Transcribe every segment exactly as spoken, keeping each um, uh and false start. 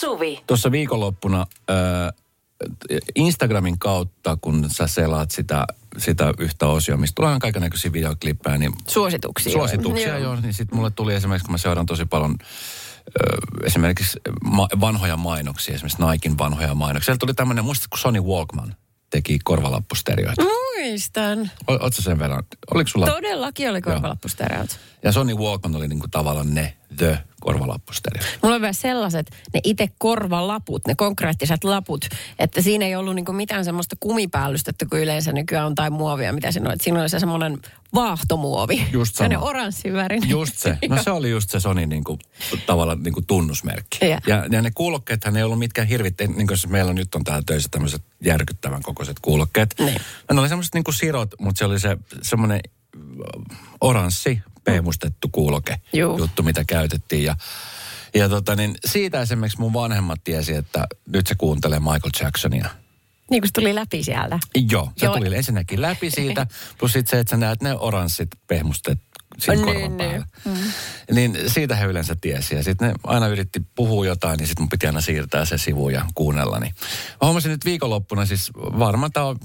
Suvi. Tuossa viikonloppuna äh, Instagramin kautta, kun sä selaat sitä, sitä yhtä osioa, mistä tulee kaiken näköisiä videoklippejä, niin... Suosituksia. Suosituksia, joo. Niin sitten mulle tuli esimerkiksi, kun mä seuraan tosi paljon... esimerkiksi vanhoja mainoksia, esimerkiksi Niken vanhoja mainoksia. Siellä tuli tämmöinen, muistatko Sony Walkman teki korvalappustereoita? Muistan. O, ootko sen verran? Oliko sulla? Todellakin oli korvalappustereot. Ja Sony Walkman oli niinku tavallaan ne the korvalappustereot. Mulla oli vielä sellaiset, ne itse korvalaput, ne konkreettiset laput, että siinä ei ollut niinku mitään semmoista kumipäällystettä, kun yleensä nykyään on tai muovia, mitä siinä oli. Siinä oli se semmoinen vaahtomuovi. Just sama. Sellainen oranssivärin. Just se. No se oli just se Sony niinku, tavallaan niinku tunnusmerkki. Ja. Ja, ja ne kuulokkeethan ei ollut mitkään hirvitteet, niin kuin siis meillä nyt on täällä töissä tämmöiset järkyttävän kokoiset kuulokkeet. Niin. Ne oli semmoiset niinku sirot, mutta se oli se semmoinen oranssi peemustettu kuuloke juttu, mitä käytettiin. Ja, ja tota niin, siitä esimerkiksi mun vanhemmat tiesi, että nyt se kuuntelee Michael Jacksonia. Niin kuin se tuli läpi sieltä. Joo, se Joo. tuli ensinnäkin läpi siitä, plus sitten se, että sä näet ne oranssit pehmusteet siinä korvan päällä. Mm. Niin siitä he yleensä tiesi. Ja sitten ne aina yritti puhua jotain, niin sitten mun piti aina siirtää se sivu ja kuunnella. Niin. Mä huomasin nyt viikonloppuna, siis varmaan tää on...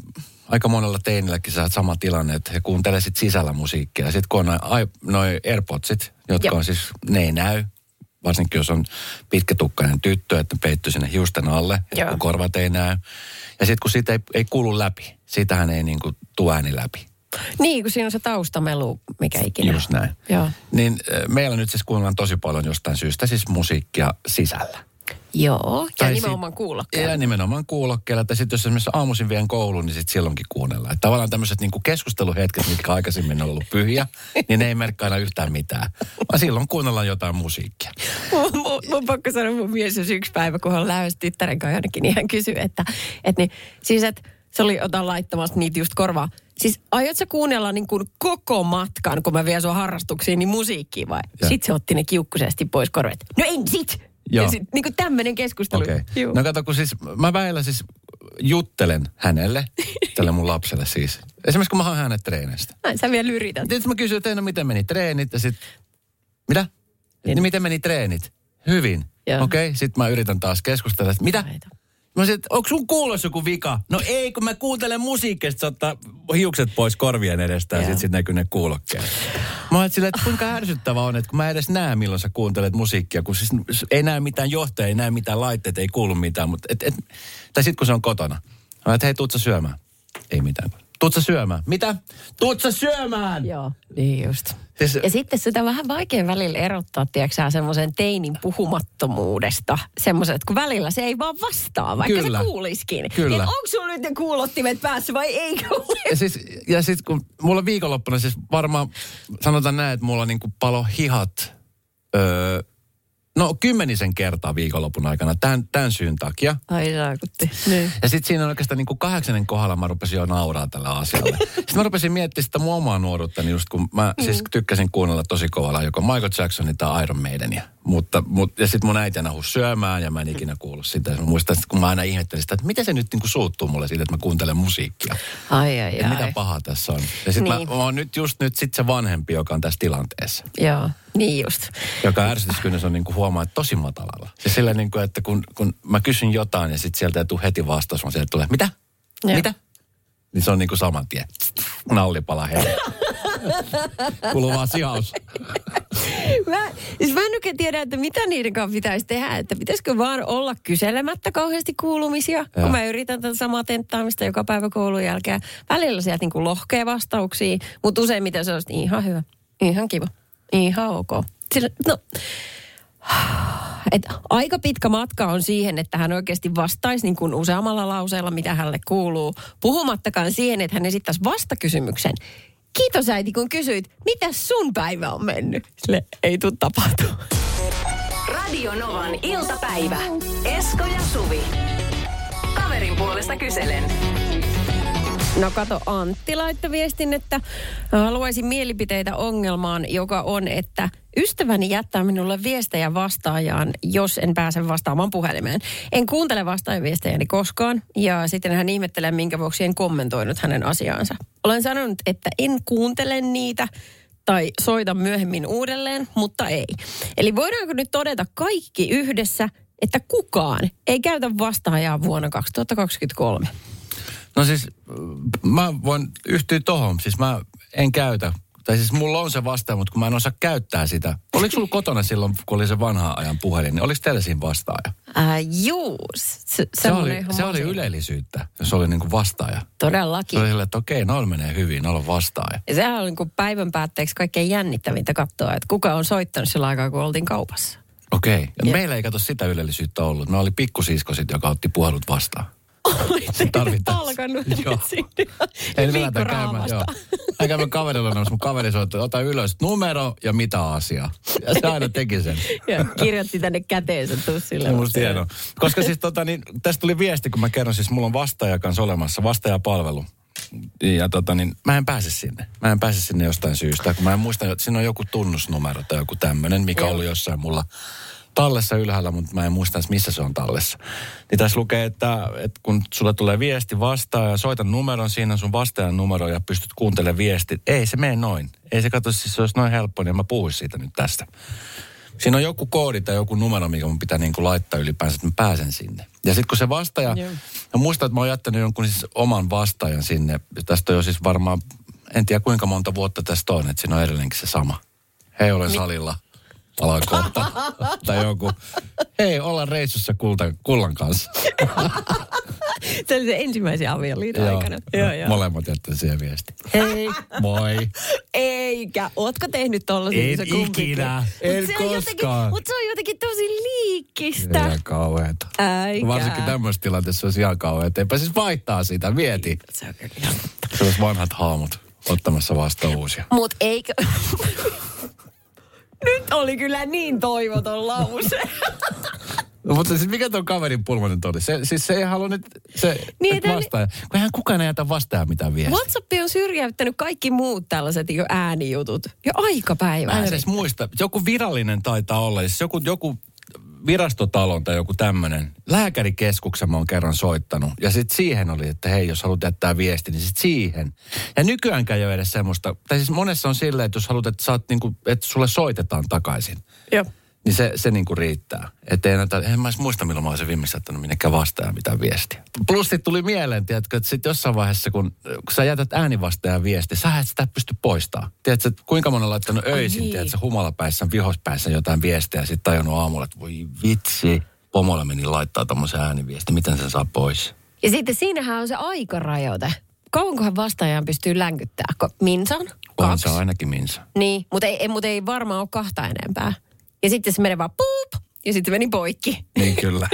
Aika monella teinilläkin sä oot sama tilanne, että he kuuntelee sit sisällä musiikkia. Sitten kun on noi AirPodsit, jotka Jop. on siis, ne ei näy, varsinkin jos on pitkätukkainen tyttö, että peittyy sinne hiusten alle, kun korvat ei näy. Ja sitten kun siitä ei, ei kuulu läpi, siitähän ei niinku tuu ääni läpi. Niin, kun siinä on se taustamelu, mikä ikinä. Just näin. Joo. Niin meillä nyt siis kuunnellaan tosi paljon jostain syystä siis musiikkia sisällä. Joo, tai ja nimenomaan sit, kuulokkeella. Ja nimenomaan kuulokkeella. Tai sitten jos esimerkiksi aamuisin vien kouluun, niin sitten silloinkin kuunnellaan. Et tavallaan tämmöiset niinku keskusteluhetket, mitkä aikaisemmin on ollut pyhiä, niin ne ei merkkaa aina yhtään mitään. Vaan silloin kuunnellaan jotain musiikkia. mun, mun, mun pakko sanoa mun mies, jos yksi päivä, kun hän lähes tyttären kanssa jonnekin, niin hän kysyi, että et niin, siis että se oli jotain laittamasta niitä just korvaa. Siis aiot sä kuunnella niin kuin koko matkan, kun mä vien sua harrastuksiin, niin musiikkia vai? Ja. Sitten se otti ne kiukkuisesti pois korvet. No en sit! Joo. Ja sitten niin tämmöinen keskustelu. Okay. No kato, kun siis mä väillä siis juttelen hänelle, tälle mun lapselle siis. Esimerkiksi kun mä haen hänet treeneistä. Ai, sä vielä yrität. Nyt mä kysyin, että no miten meni treenit ja sit... Mitä? Niin. Miten meni treenit? Hyvin. Okei, okay. Sitten mä yritän taas keskustella, että mitä? Aita. Mä sanoin, onko sun kuulossa joku vika? No ei, kun mä kuuntelen musiikkia, että ottaa hiukset pois korvien edestä ja sitten sit näkyy ne kuulokkeet. Mä oon silleen, että kuinka ärsyttävää on, että kun mä edes näen, milloin sä kuuntelet musiikkia, kun siis ei näe mitään johtajia, ei näe mitään laitteita, ei kuulu mitään. Mutta et, et, tai sitten kun se on kotona. Mä oon, että hei, tuut sä syömään? Ei mitään. Tuut sä syömään? Mitä? Tuut sä syömään? Joo, niin just. Siis, ja sitten sitä vähän vaikea välillä erottaa, tiedätkö semmoisen teinin puhumattomuudesta. Semmoisen, että kun välillä se ei vaan vastaa, vaikka kyllä, se kuuliskin. Kyllä. Että onko sulla nyt ne kuulottimet päässä vai eikö ole? Ja sitten ja sit, kun mulla viikonloppuna siis varmaan, sanotaan näin, että mulla niinku palo hihat, öö, no kymmenisen kertaa viikonlopun aikana tämän, tämän syyn takia. Ai saakutti. Niin. Ja sitten siinä on oikeastaan niin kuin kahdeksannen kohdalla mä rupesin jo nauraa tällä asialla. Sitten mä rupesin miettimään sitä mun omaa nuoruuttani just kun mä mm. siis tykkäsin kuunnella tosi kovalla joko Michael Jacksonin tai Iron Maidenia. Mutta, mut, ja sitten mun äiti aina huusi syömään ja mä en ikinä kuullut sitä. Mä muistan, kun mä aina ihmettelin sitä, että miten se nyt niin kuin suuttuu mulle siitä, että mä kuuntelen musiikkia. Ai ai ai. Mitä pahaa tässä on. Ja sitten niin. mä, mä oon nyt just nyt sit se vanhempi, joka on tässä tilanteessa. Joo. Niin just. Joka ärsytyskynnys on niin kuin huomaa, että tosi matalalla. Se sillä niin kuin, että kun, kun mä kysyn jotain ja sitten sieltä ei tule heti vastaus, vaan sieltä tulee, mitä? Ja. Mitä? Niin se on niin kuin saman tien. Nallipala heille. Kuuluu vaan sijaus. Mä, siis mä en oikein tiedä, että mitä niiden kanssa pitäisi tehdä, että pitäisikö vaan olla kyselemättä kauheasti kuulumisia, ja. kun mä yritän tämän samaa tenttaamista joka päivä koulun jälkeen. Välillä sieltä niin kuin lohkee vastauksia, mutta useimmiten se on ihan hyvä, ihan kiva. Ihan ok. Sillä, no, et aika pitkä matka on siihen, että hän oikeasti vastaisi niin kuin useammalla lauseella, mitä hänelle kuuluu. Puhumattakaan siihen, että hän esittäisi vastakysymyksen. Kiitos äiti, kun kysyit, mitä sun päivä on mennyt? Sille ei tule tapahtumaan. Radio Novan iltapäivä. Esko ja Suvi. Kaverin puolesta kyselen. No kato, Antti laittoi viestin, että haluaisin mielipiteitä ongelmaan, joka on, että ystäväni jättää minulle viestejä vastaajaan, jos en pääse vastaamaan puhelimeen. En kuuntele vastaajaviestejäni koskaan ja sitten hän ihmettelee, minkä vuoksi en kommentoinut hänen asiaansa. Olen sanonut, että en kuuntele niitä tai soita myöhemmin uudelleen, mutta ei. Eli voidaanko nyt todeta kaikki yhdessä, että kukaan ei käytä vastaajaa vuonna kaksituhattakaksikymmentäkolme. No siis mä voin yhtyä tohon. Siis mä en käytä. Tai siis mulla on se vastaaja, mutta kun mä en osaa käyttää sitä. Oliko sulla kotona silloin, kun oli se vanhaan ajan puhelin, niin oliko teillä siinä vastaaja? Ää, juu. Se, se, oli, se oli ylellisyyttä, jos oli niin kuin vastaaja. Todellakin. Se oli silleen, että okei, noilla menee hyvin, noilla on vastaaja. Ja sehän oli niin kuin päivän päätteeksi kaikkein jännittävintä katsoa, että kuka on soittanut sillä aikaa, kun oltiin kaupassa. Okei. Ja meillä ei kato sitä ylellisyyttä ollut. Me oli pikkusisko sitten, joka otti puhelut vastaan. Oli tarvitaan alkanut sinne viikkoraamasta. Mä käymään kaverilla noissa, mun kaveri soittaa, ota ylös numero ja mitä asiaa. Ja se aina teki sen. Joo, kirjoitti tänne käteensä tussille. Musta hienoa. Koska siis tota niin, tästä tuli viesti, kun mä kerron, siis mulla on vastaaja kanssa olemassa, vastaajapalvelu. Ja tota niin, mä en pääse sinne. Mä en pääse sinne jostain syystä, kun mä en muista, että siinä on joku tunnusnumero tai joku tämmönen, mikä on ollut jossain mulla tallessa ylhäällä, mutta mä en muista edes, missä se on tallessa. Niin tässä lukee, että, että kun sulle tulee viesti vastaan ja soita numeron, siinä on sun vastaajan numero ja pystyt kuuntelemaan viestit. Ei se mene noin. Ei se katso, siis se olisi noin helppo, niin mä puhuisin siitä nyt tästä. Siinä on joku koodi tai joku numero, mikä mun pitää niin kuin laittaa ylipäänsä, että mä pääsen sinne. Ja sitten kun se vastaaja, yeah. mä muistan, että mä oon jättänyt jonkun siis oman vastaajan sinne. Tästä on jo siis varmaan, en tiedä kuinka monta vuotta tästä on, että siinä on edelleenkin se sama. Hei, olen salilla. Palaan kohta. Tai joku, hei, ollaan reissussa kultan, kullan kanssa. Se oli se ensimmäisen avioliiton aikana. Joo, joo. Molemmat jättävät siihen viesti. Hei. Moi. Eikä. Ootko tehnyt tollasen? En ikinä. En koskaan. Mutta se on jotenkin tosi liikkistä. Ihan kauheeta. Äikä. Varsinkin tämmöisessä tilanteessa olisi ihan kauheeta. Eipä siis vaihtaa sitä. Mieti. Se on kyllä. Se olisi vanhat haamut ottamassa vasta uusia. Mut eikö... Nyt oli kyllä niin toivoton lause. No, mutta siis mikä tuon kaverin pulma nyt oli? Se, siis se ei halua nyt, se, niin, nyt vastaaja. Kun eihän kukaan ei jätä vastaaja mitään viestiä. WhatsApp on syrjäyttänyt kaikki muut tällaiset jo äänijutut. Jo aika päivää. Mä en edes muista. Joku virallinen taitaa olla. Siis joku, joku virastotalon tai joku tämmöinen. Lääkärikeskuksen mä oon kerran soittanut. Ja sitten siihen oli, että hei, jos haluat jättää viesti, niin sitten siihen. Ja nykyäänkään ei ole edes semmoista. Tai siis monessa on silleen, että jos haluat, että, saat niinku, että sulle soitetaan takaisin. Joo. Niin se, se niinku riittää. Että ei näytä, en mä edes muista, milloin mä olisin viimeksi jättänyt minnekään vastaan mitään viestiä. Plus sit tuli mieleen, tiedätkö, että sit jossain vaiheessa, kun, kun sä jätät äänivastajan viesti, sä et sitä pysty poistamaan. Tiedätkö, kuinka moni on laittanut öisin, oh, tiedätkö, humalapäissään, vihospäissään jotain viestejä ja sit tajunut aamulla, että voi vitsi, pomolla meni laittaa tommosen ääniviesti, miten sen saa pois. Ja sitten siinähän on se aikarajoite. Kauankohan vastaajan pystyy länkyttää? Minsan? Onhan se ainakin minsa. Niin, mutta ei, mut ei varmaan ole kahta enempää. Ja sitten se menee vaan puup, ja sitten meni poikki. Niin kyllä.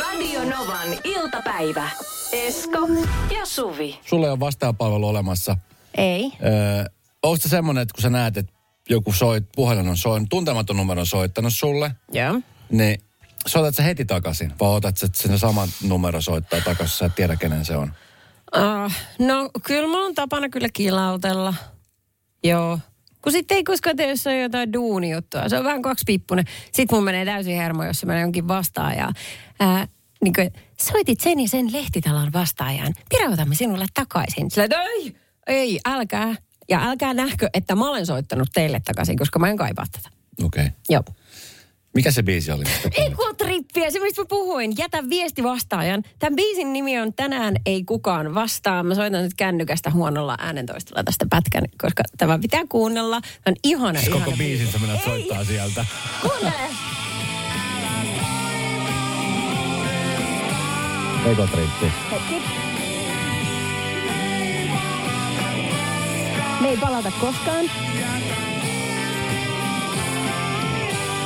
Radio Novan iltapäivä. Esko ja Suvi. Sulla ei ole vastaajapalvelu olemassa. Ei. Öö, Oletko sä semmoinen, että kun sä näet, että joku soit, puhelin on soinut, tuntematon numero on soittanut sulle. Joo. Niin soitat sä heti takaisin, vai otat sä, että sen saman numero soittaa takaisin, sä et tiedä kenen se on? Uh, no kyllä mä oon tapana kyllä kilautella. Joo. Kun sitten ei koskaan tee, jos on jotain duunijuttua. Se on vähän kaksipiippunen. Sitten mun menee täysin hermo, jos se menee jonkin vastaajaan. Ää, niin kuin, soitit sen ja sen lehtitalon vastaajaan. Pirautamme sinulle takaisin. Sillä, että ei, ei, älkää. Ja älkää nähkö, että mä olen soittanut teille takaisin, koska mä en kaipaa tätä. Okei. Okay. Joo. Mikä se biisi oli? Eko Trippiä, se mistä mä puhuin. Jätä viesti vastaajan. Tämän biisin nimi on Tänään ei kukaan vastaa. Mä soitan nyt kännykästä huonolla äänentoistolla tästä pätkän, koska tämä pitää kuunnella. Tämä on ihana, siis ihana. Koko biisin sä mennät soittaa sieltä. Kuuntele! Eko Trippi. Hetki. Me ei palata koskaan.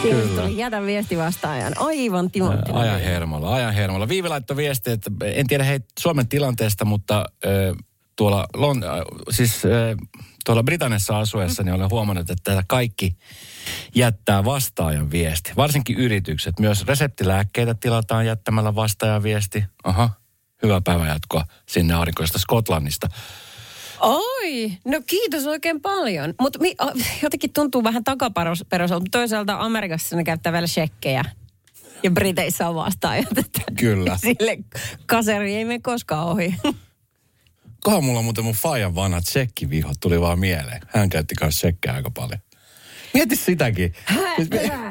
Kyllä. Jätä viesti vastaajan. Aivan timanttinen. Ajan hermolla, ajan hermolla. Viivi laittoi viestiä, että en tiedä hei Suomen tilanteesta, mutta äh, tuolla, Lond- äh, siis, äh, tuolla Britanniassa asuessa niin olen huomannut, että kaikki jättää vastaajan viesti. Varsinkin yritykset. Myös reseptilääkkeitä tilataan jättämällä vastaajan viesti. Aha, hyvää päivänjatkoa sinne aurinkoista Skotlannista. Oi, no kiitos oikein paljon. Mutta jotenkin tuntuu vähän takaperoiselta, mutta toisaalta Amerikassa ne käyttää vielä shekkejä. Ja Briteissä on vastaajat. Kyllä. Sille kaseri ei mene koskaan ohi. Kohan mulla muuten mun faijan vanhat shekkivihot tuli vaan mieleen. Hän käytti myös shekkejä aika paljon. Mieti sitäkin.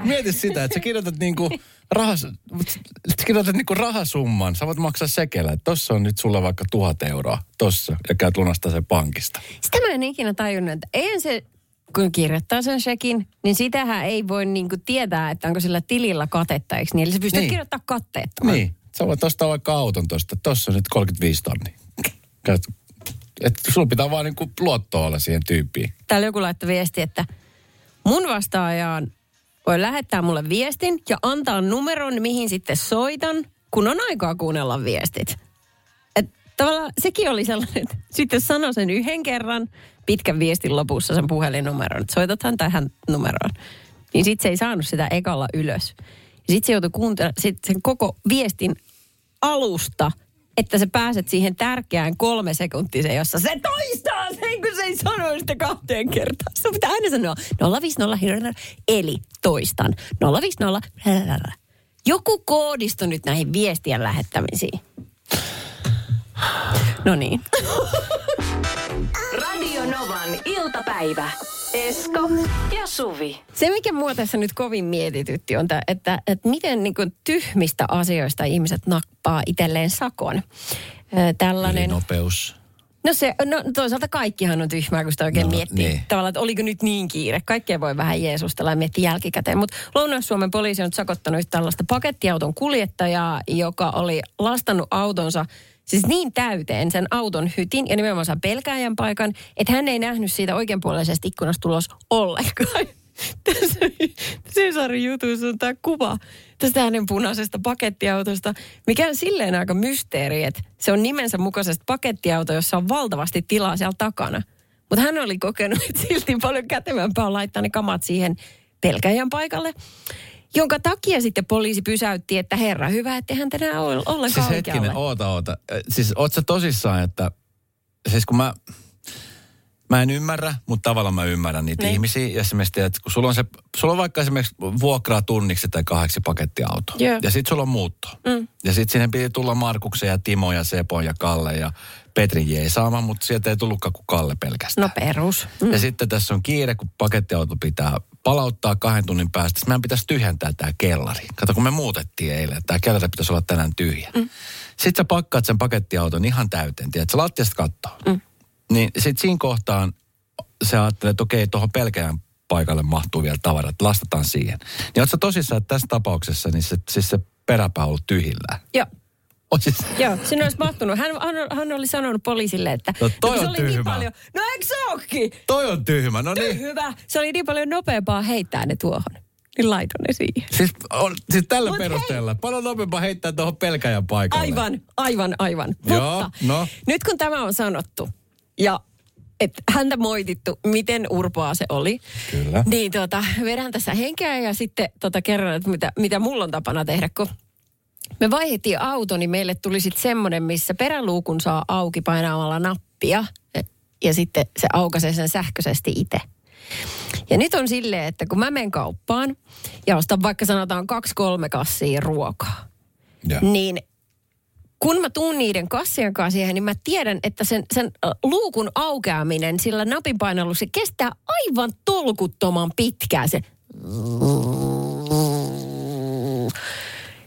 Mieti sitä, että sä kirjoitat niinku rahas, sä kirjoitat niinku rahasumman, sä voit maksaa sekellä, että tossa on nyt sulla vaikka tuhat euroa, tossa, ja käyt lunastaa sen pankista. Sitä mä en ikinä tajunnut, että eihän se, kun kirjoittaa sen sekin, niin sitähän ei voi niinku tietää, että onko sillä tilillä katetta, eikö niin? Eli sä pystyt niin. kirjoittamaan katteettomaan. Niin, sä voit ostaa vaikka auton tosta, tossa on nyt kolmekymmentäviisi tonnia. Käyt, että sulla pitää vaan niinku luottoa olla siihen tyyppiin. Täällä joku laittoi viesti, että mun vastaajaan voi lähettää mulle viestin ja antaa numeron, mihin sitten soitan, kun on aikaa kuunnella viestit. Et tavallaan sekin oli sellainen, että sitten sano sen yhden kerran pitkän viestin lopussa sen puhelinnumeron, että soitathan tähän numeroon. Niin sitten se ei saanut sitä ekalla ylös. Sitten se joutui kuuntelemaan sit sen koko viestin alusta, että sä pääset siihen tärkeään kolme sekuntiseen, jossa se toistaa sen, kun se ei sano sitä kahteen kertaan. Sitä pitää aina sanoa nolla viisi nolla, eli toistan. nolla viisi nolla. Joku koodisto nyt näihin viestien lähettämisiin. No niin. Radio Novan iltapäivä. Esko ja Suvi. Se, mikä mua tässä nyt kovin mietitytti, on, että, että, että miten niin kuin tyhmistä asioista ihmiset nappaa itselleen sakon. Tällainen... Eli nopeus. No se, no toisaalta kaikkihan on tyhmää, kun sitä oikein no, miettii. Ne. Tavallaan, että oliko nyt niin kiire. Kaikkea voi vähän jeesustella ja miettiä jälkikäteen. Mutta Lounais-Suomen poliisi on sakottanut tällaista pakettiauton kuljettajaa, joka oli lastannut autonsa siis niin täyteen sen auton hytin ja nimenomaan saa pelkääjän paikan, että hän ei nähnyt siitä oikeanpuoleisesta ikkunasta tulos ollenkaan. Tässä Cesarin jutuissa on tämä kuva tästä hänen punaisesta pakettiautosta, mikä on silleen aika mysteeri, että se on nimensä mukaisesta pakettiauto, jossa on valtavasti tilaa siellä takana. Mutta hän oli kokenut, että silti paljon kätevämpää on laittaa ne kamat siihen pelkääjän paikalle. Jonka takia sitten poliisi pysäytti, että herra hyvä, etteihän tänään ole ollenkaan siis hetkinen, oikealle. oota, oota. Siis oot sä tosissaan, että siis kun mä, mä en ymmärrä, mutta tavallaan mä ymmärrän niitä ne. ihmisiä. Ja esimerkiksi, että kun sulla on, se, sulla on vaikka esimerkiksi vuokraa tunniksi tai kahdeksi pakettiauto. Joo. Ja sit sulla on muutto. Mm. Ja sit sinne piti tulla Markuksen ja Timo ja Sepon ja Kalle ja Petrin jeesaamaan, mutta sieltä ei tullutkaan kuin Kalle pelkästään. No perus. Mm. Ja sitten tässä on kiire, kun pakettiauto pitää palauttaa kahden tunnin päästä. Meidän pitäisi tyhjentää tämä kellari. Kato, kun me muutettiin eilen, että tämä kellari pitäisi olla tänään tyhjä. Mm. Sitten sä pakkaat sen pakettiauton ihan täyteen, tiedät, sä lattiasta kattoo. Mm. Niin sitten siinä kohtaan sä ajattelet, että okei, tuohon pelkään paikalle mahtuu vielä tavarat, lastataan siihen. Niin oot sä tosissaan, että tässä tapauksessa niin se, siis se peräpää on ollut tyhjillään. Joo. Siis... Joo, sinne olisi mahtunut. Hän, hän oli sanonut poliisille, että... No toi on tyhmä. Niin paljon... No eikö se ookin? Toi on tyhmä, no niin. Tyhmä. Se oli niin paljon nopeampaa heittää ne tuohon. Niin laitoin ne siihen. Siis, on, siis tällä Mut perusteella. Hei. Paljon nopeampaa heittää tuohon pelkäjän paikalle. Aivan, aivan, aivan. Joo, mutta no. Nyt kun tämä on sanottu ja että häntä moitittu, miten urpoa se oli. Kyllä. Niin tota, vedän tässä henkeä ja sitten tota, kerron, että mitä, mitä mulla on tapana tehdä, kun... Me vaihdettiin auto, niin meille tuli sitten semmoinen, missä peräluukun saa auki painaamalla nappia. Ja sitten se aukaisee sen sähköisesti itse. Ja nyt on silleen, että kun mä menen kauppaan ja ostan vaikka sanotaan kaksi kolme kassia ruokaa. Ja. Niin kun mä tuun niiden kassien kanssa siihen, niin mä tiedän, että sen, sen luukun aukeaminen sillä napin painallulla, se kestää aivan tolkuttoman pitkään se...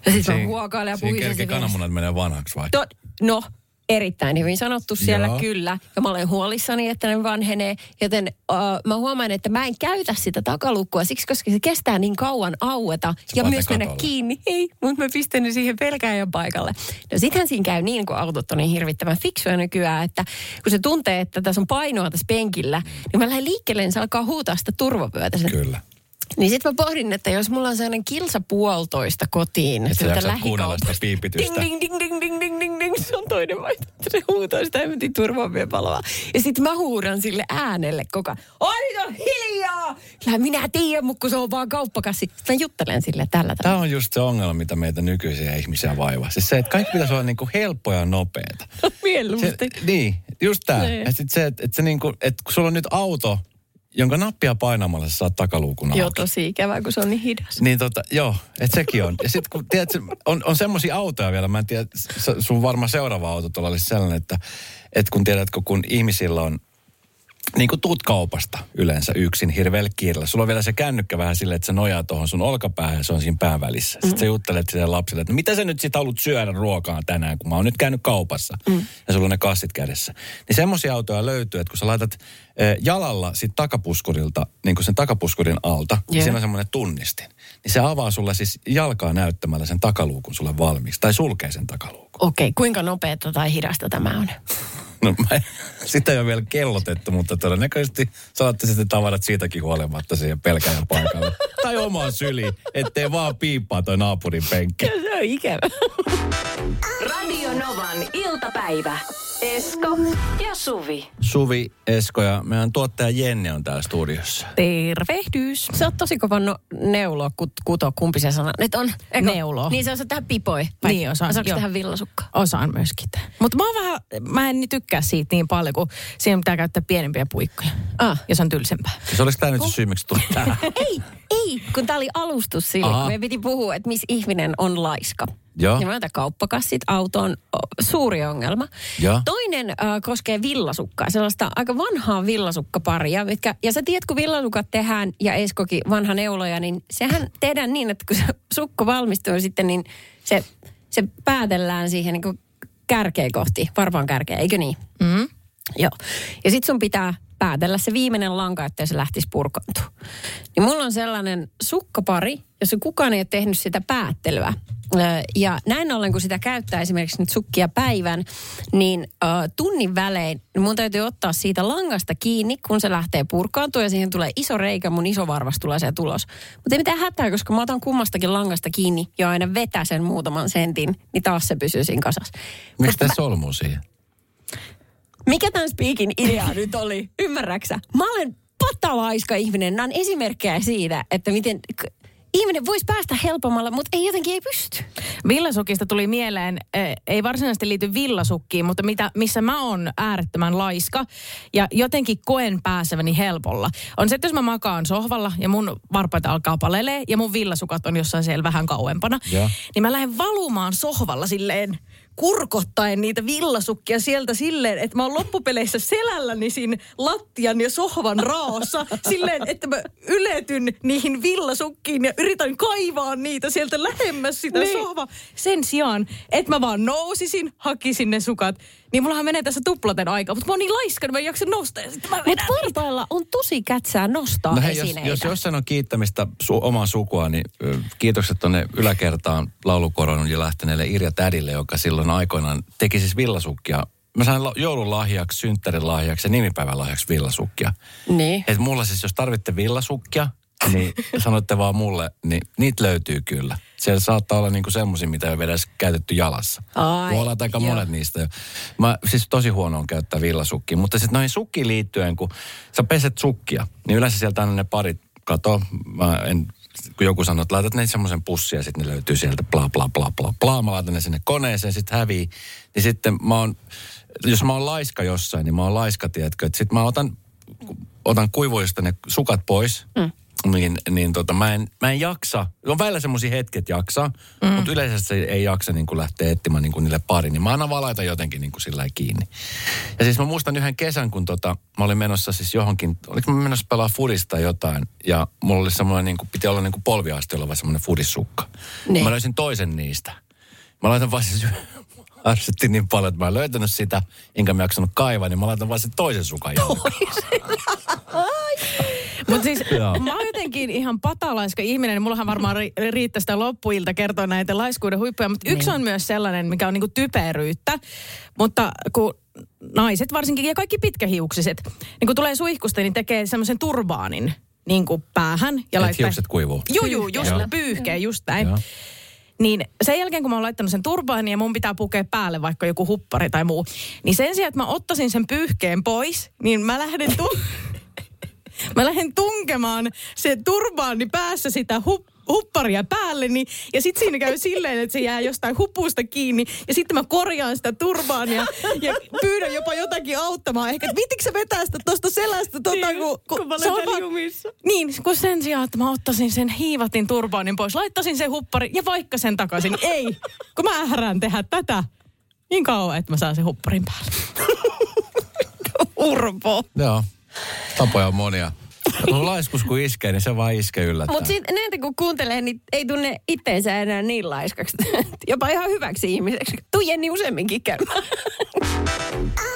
Ja sitten mä huokailen ja puhisin. Siinä kerkeen kananmunat menee vanhaksi vai? To, no, erittäin hyvin sanottu siellä. Joo. Kyllä. Ja mä olen huolissani, että ne vanhenee. Joten uh, mä huomaan, että mä en käytä sitä takalukkoa siksi, koska se kestää niin kauan aueta. Se ja myös mennä kiinni. Ei, mutta mä pistän ne siihen pelkääjän paikalle. No sittenhän siinä käy niin, kun autot on niin hirvittävän fiksuja nykyään, että kun se tuntee, että tässä on painoa tässä penkillä, niin mä lähden liikkeelle, niin se alkaa huutaa sitä turvapyötä. Kyllä. Niin sit mä pohdin, että jos mulla on sellainen kilsa puolitoista kotiin. Että sä jaksat kuunnella sitä piipitystä. Ding, ding, ding, ding, ding, ding, ding. Se on toinen vaihtoehto. Se huutaa sitä emmetin turvaavien paloa. Ja sit mä huudan sille äänelle koko ajan. Oi, on hiljaa! Kyllä minä tiedän, mutta kun se on vaan kauppakassi. Sitten mä juttelen sille tällä tavalla. Tää on just se ongelma, mitä meitä nykyisiä ihmisiä vaivaa. Siis se, että kaikki pitäisi olla niinku helppoja ja nopeeta. Mieluusti. Niin, just tää. Nee. Ja sit se, että et niinku, et kun sulla on nyt auto... jonka nappia painamalla sä saat takaluukun auki. Joo, tosi ikävää, kun se on niin hidas. Niin tota, joo, että sekin on. Ja sit kun, tiedät, on, on semmosia autoja vielä, mä en tiedä, sun varmaan seuraava auto tuolla olisi sellainen, että et kun tiedätkö, kun ihmisillä on niin kuin tuut kaupasta yleensä yksin hirveällä kiireellä. Sulla on vielä se kännykkä vähän silleen, että se nojaa tuohon sun olkapäähän ja se on siinä pään välissä. Mm. Sitten sä juttelet sille lapselle, että mitä sä nyt sit haluat syödä ruokaa tänään, kun mä oon nyt käynyt kaupassa. Mm. Ja sulla on ne kassit kädessä. Niin semmoisia autoja löytyy, että kun sä laitat eh, jalalla sit takapuskurilta, niin kuin sen takapuskurin alta, yeah. niin siinä on semmoinen tunnistin. Niin se avaa sulle siis jalkaa näyttämällä sen takaluukun sulle valmiiksi. Tai sulkee sen takaluukun. Okei, okay. Kuinka nopeata tai hidasta tämä on? No mä, sitä ei ole vielä kellotettu, mutta todennäköisesti saatte sitten tavarat siitäkin huolimatta siihen pelkäjän paikalle. Tai omaan syliin, ettei vaan piippaa toi naapurin penkki. Kyllä se on ikävä. Radio Novan iltapäivä. Esko ja Suvi. Suvi, Esko ja meidän tuottaja Jenni on täällä studiossa. Tervehdys. Se on tosi kova no, neulo, kut, kuto, kumpi se sana. Nyt on Eko, neulo. Niin se osaa tähän pipoi. Vai? Niin osaan. Osaanko tähän villasukka? Osaan myöskin. Mutta mä oon vähän, mä en tykkää siitä niin paljon, kun siihen pitää käyttää pienempiä puikkoja. Ah. Jos on tylsempää. Se olisi tämä nyt se syy, miksi tuli tähän. Ei, ei, kun tää oli alustus sille, kun me piti puhua, että missä ihminen on laiska. Ja niin näitä kauppakassit autoon suuri ongelma. Ja. Toinen äh, koskee villasukkaa, sellaista aika vanhaa villasukkaparia. Mitkä, ja sä tiedät, kun villasukat tehdään ja Eskokin vanha neuloja, niin sehän tehdään niin, että kun se sukko valmistuu sitten, niin se, se päätellään siihen niin kuin kärkeä kohti, varmaan kärkeä, eikö niin? Mm. Joo. Ja sit sun pitää päätellä se viimeinen lanka, ettei se lähtisi purkaantumaan. Niin mulla on sellainen sukkapari, jossa kukaan ei ole tehnyt sitä päättelyä. Ja näin ollen, kun sitä käyttää esimerkiksi nyt sukkia päivän, niin uh, tunnin välein mun täytyy ottaa siitä langasta kiinni, kun se lähtee purkaantumaan ja siihen tulee iso reikä, mun iso varvas tulee se tulos. Mutta ei mitään hätää, koska mä otan kummastakin langasta kiinni ja aina vetä sen muutaman sentin, niin taas se pysyy siinä kasassa. Miksi tämä solmuu siihen? Mikä tämän spiikin idea nyt oli? Ymmärräksä? Mä olen patalaiska ihminen. Nämä on esimerkkejä siitä, että miten... Ihminen voisi päästä helpommalla, mutta ei jotenkin ei pysty. Villasukista tuli mieleen, ei varsinaisesti liity villasukkiin, mutta mitä, missä mä oon äärettömän laiska ja jotenkin koen pääseväni helpolla. On se, että jos mä makaan sohvalla ja mun varpaita alkaa palelee ja mun villasukat on jossain siellä vähän kauempana, ja. Niin mä lähden valumaan sohvalla silleen kurkottaen niitä villasukkia sieltä silleen, että mä oon loppupeleissä selälläni siinä lattian ja sohvan raossa silleen, että mä yletyn niihin villasukkiin ja yritän kaivaa niitä sieltä lähemmäs sitä niin. Sohvaa. Sen sijaan, että mä vaan nousisin, hakisin ne sukat, niin mullahan menee tässä tuplaten aikaa, mutta mä oon niin laiska, niin mä en jaksa nostaa. Mutta varpailla on tosi kätsää nostaa no hei, esineitä. Jos, jos jossain on kiittämistä su- omaa sukua, niin ö, kiitokset tuonne yläkertaan laulukoronun ja lähteneelle Irja Tädille, joka silloin aikoinaan teki siis villasukkia. Mä sain la- joululahjaksi, synttärilahjaksi ja nimipäivälahjaksi villasukkia. Niin. Et mulla siis, jos tarvitte villasukkia, niin sanotte vaan mulle, niin niitä löytyy kyllä. Siellä saattaa olla niinku semmosia, mitä ei ole edes käytetty jalassa. Ai, voi olla aika jo. Monet niistä. Mä siis tosi huono on käyttää villasukkiin, mutta sitten noihin sukkiin liittyen, kun sä peset sukkia, niin yleensä sieltä on ne parit kato. Mä en, kun joku sanoo, että laitat ne semmoisen pussin ja sitten ne löytyy sieltä bla bla bla bla bla. Mä laitan ne sinne koneeseen, sitten hävii. Niin sitten mä oon, jos mä oon laiska jossain, niin mä oon laiska, tiedätkö. Sitten mä otan, otan kuivuista ne sukat pois. Mm. Niin, niin tota, mä en, mä en jaksa. On välillä semmosia hetket jaksaa, mm. mutta yleensä se ei jaksa niin kun lähteä etsimään niin kun niille pari. Niin mä aina vaan laitan jotenkin niin kun sillä kiinni. Ja siis mä muistan yhden kesän, kun tota, mä olin menossa siis johonkin, oliko mä menossa pelaa fudista jotain. Ja mulla oli semmoinen, niin kun, piti olla niin kun polviastiolla vai semmoinen fudissukka. Niin. Mä löysin toisen niistä. Mä laitan vaan siis... Arsettiin niin paljon, että mä en löytänyt sitä, enkä mä jaksanut kaivaa, niin mä laitan vaan sen toisen sukan toisen? Mutta siis mä oon jotenkin ihan patalaiska ihminen, niin mullahan varmaan ri- riittää sitä loppuilta kertoa näitä laiskuuden huippuja, mutta yksi on myös sellainen, mikä on niinku typeryyttä, mutta kun naiset varsinkin ja kaikki pitkähiuksiset, niin kun tulee suihkusta, niin tekee semmoisen turbaanin niin kuin päähän. Ja et laittaa... hiukset kuivuu. Juu, juu, just pyyhkeä, just näin. Joo. Niin sen jälkeen, kun mä oon laittanut sen turpaan, niin mun pitää pukea päälle vaikka joku huppari tai muu. Niin sen sijaan, että mä ottaisin sen pyyhkeen pois, niin mä lähden, tu- mä lähden tunkemaan sen turbaani päässä sitä huppaa. Hupparia päälleni ja sitten siinä käy silleen, että se jää jostain hupusta kiinni ja sitten mä korjaan sitä turbaania ja pyydän jopa jotakin auttamaan. Ehkä, että vittikö sä vetää sitä tosta selästä? Tuota, niin, kun, kun, kun mä olen jumissa. Niin, kun sen sijaan, että mä ottaisin sen hiivatin turbaanin pois, laittasin sen hupparin ja vaikka sen takaisin. Ei, kun mä ährään tehdä tätä niin kauan, että mä saan sen hupparin päälle. Urpo. Joo. Tapoja on monia. Laiskus kun iskee, niin se vaan iskee yllättäen. Mutta sitten näitä kun kuuntelee, niin ei tunne itteensä enää niin laiskaksi. Jopa ihan hyväksi ihmiseksi. Tuu Jenni useamminkin käymään.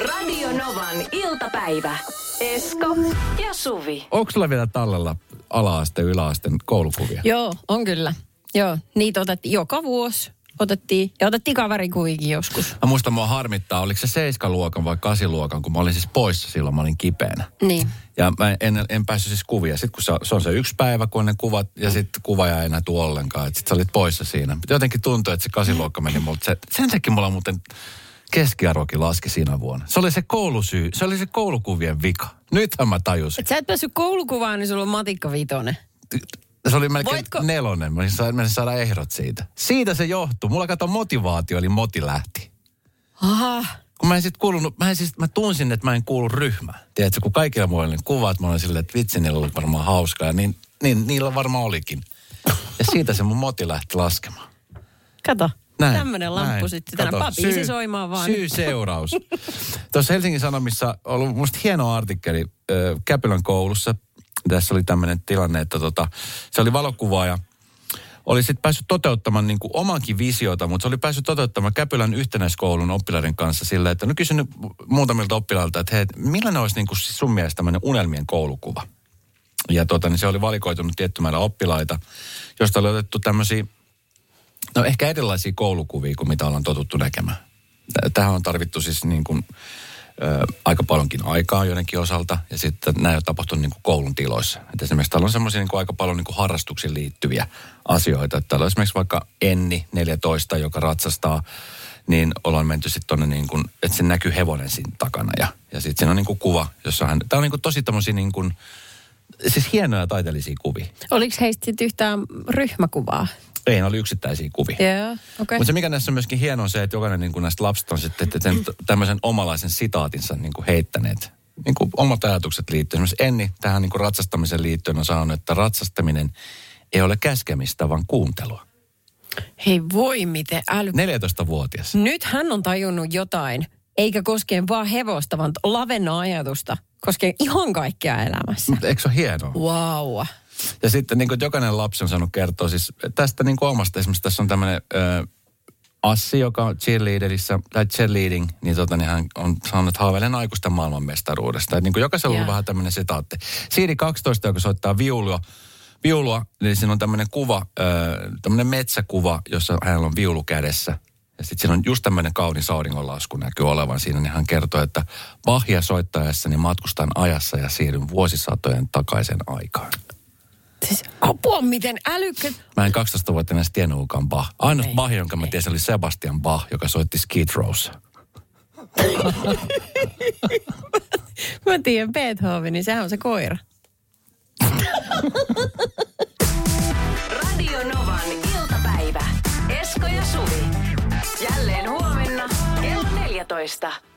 Radio Novan iltapäivä. Esko ja Suvi. Onko sulla vielä tallella ala-aste, yläaste koulukuvia? Joo, on kyllä. Joo, niitä otettiin joka vuosi. Otettiin, ja otettiin kaverikuvikin joskus. Mä muistan, mua harmittaa, oliko se seiskaluokan vai kasiluokan, kun mä olin siis poissa silloin, mä olin kipeänä. Niin. Ja mä en, en päässyt siis kuvia. Sitten kun se, se on se yksi päivä, kun ne kuvat, ja sitten kuvaaja ei enää tule ollenkaan. Sitten sä olit poissa siinä. Jotenkin tuntui, että se kasiluokka meni multa. Se, sen takia mulla muuten keskiarvokin laski siinä vuonna. Se oli se koulusyy, se oli se koulukuvien vika. Nythän mä tajusin. Et sä et päässyt koulukuvaan, niin sulla on matikka vitonen. Se oli melkein Voitko? nelonen. Mä sain saada ehdot siitä. Siitä se johtuu. Mulla kato motivaatio, eli moti lähti. Aha. Kun mä en sit kuulunut, mä, en siis, mä tunsin, että mä en kuulu ryhmään. Tiedätkö, kun kaikilla muilla oli kuvat, mä olin silleen, että vitsi, niillä oli varmaan hauskaa. Niin, niin, niillä varmaan olikin. Ja siitä se mun moti lähti laskemaan. Kato. Näin, tämmönen lamppu sitten tänään. Papiisi soimaan vaan. Syy seuraus. Tuossa Helsingin Sanomissa on ollut musta hieno artikkeli äh, Käpylän koulussa. Tässä oli tämmöinen tilanne, että tota, se oli valokuvaaja. Oli sitten päässyt toteuttamaan niin kuin omankin visiota, mutta se oli päässyt toteuttamaan Käpylän yhtenäiskoulun oppilaiden kanssa sillä, että no kysynyt muutamilta oppilailta, että hei, millainen olisi niin kuin sun mielestä tämmöinen unelmien koulukuva? Ja tota, niin se oli valikoitunut tietty määrä oppilaita, josta oli otettu tämmöisiä, no ehkä erilaisia koulukuvia kuin mitä ollaan totuttu näkemään. Tähän on tarvittu siis niin kuin Ö, aika paljonkin aikaa jonnekin osalta, ja sitten nämä on tapahtunut niin kuin koulun tiloissa. Et esimerkiksi täällä on semmoisia niin kuin aika paljon niin kuin harrastuksiin liittyviä asioita. Et täällä on esimerkiksi vaikka Enni, neljätoista, joka ratsastaa, niin ollaan menty sitten tuonne, niin kuin, että se näkyy hevonen siinä takana. Ja, ja sitten siinä on niin kuin kuva, jossa hän... Tämä on niin kuin tosi tämmöisiä niin kuin, siis hienoja taiteellisia kuvia. Oliko heistä sitten yhtään ryhmäkuvaa? Ei, ne oli yksittäisiä kuvia. Yeah, okay. Mutta se mikä näissä on myöskin hieno on se, että jokainen niin kuin näistä lapsista on sitten tämmöisen omalaisen sitaatinsa niin kuin heittäneet. Niin kuin omat ajatukset liittyen. Esimerkiksi Enni tähän niin kuin ratsastamiseen liittyen on sanonut, että ratsastaminen ei ole käskemistä, vaan kuuntelua. Hei voi miten äly... neljätoistavuotias. Nyt hän on tajunnut jotain, eikä koskien vaan hevosta, vaan lavenna ajatusta. Koskee ihan kaikkea elämässä. Mutta eikö se ole hienoa? Wow. Ja sitten niin kuin jokainen lapsi on saanut kertoa siis tästä niin kuin omasta. Esimerkiksi tässä on tämmöinen ö, Assi, joka on cheerleaderissä, tai cheerleading, niin, tota, niin hän on saanut haaveilen aikuisten maailmanmestaruudesta. Että niin kuin jokaisella yeah. on vähän tämmöinen sitaatti. Siiri kaksitoista, joka soittaa viulua, viulua niin siinä on tämmöinen kuva, ö, tämmöinen metsäkuva, jossa hänellä on viulu kädessä. Ja sitten siinä on just tämmöinen kaunis auringonlasku näkyy olevan siinä, niin hän kertoo, että Bachia soittaessani matkustan ajassa ja siirryn vuosisatojen takaisen aikaan. Siis apua, miten älykkä... Mä en kaksitoista vuotta näistä tiennyt uukaan Bach. Ainut Bach, jonka mä tiesin, oli Sebastian Bach, joka soitti Skid Rowssa. Mä tiedän Beethoven, niin sehän on se koira. Radio Novan iltapäivä. Esko ja Suvi. Jälleen huomenna kello neljätoista.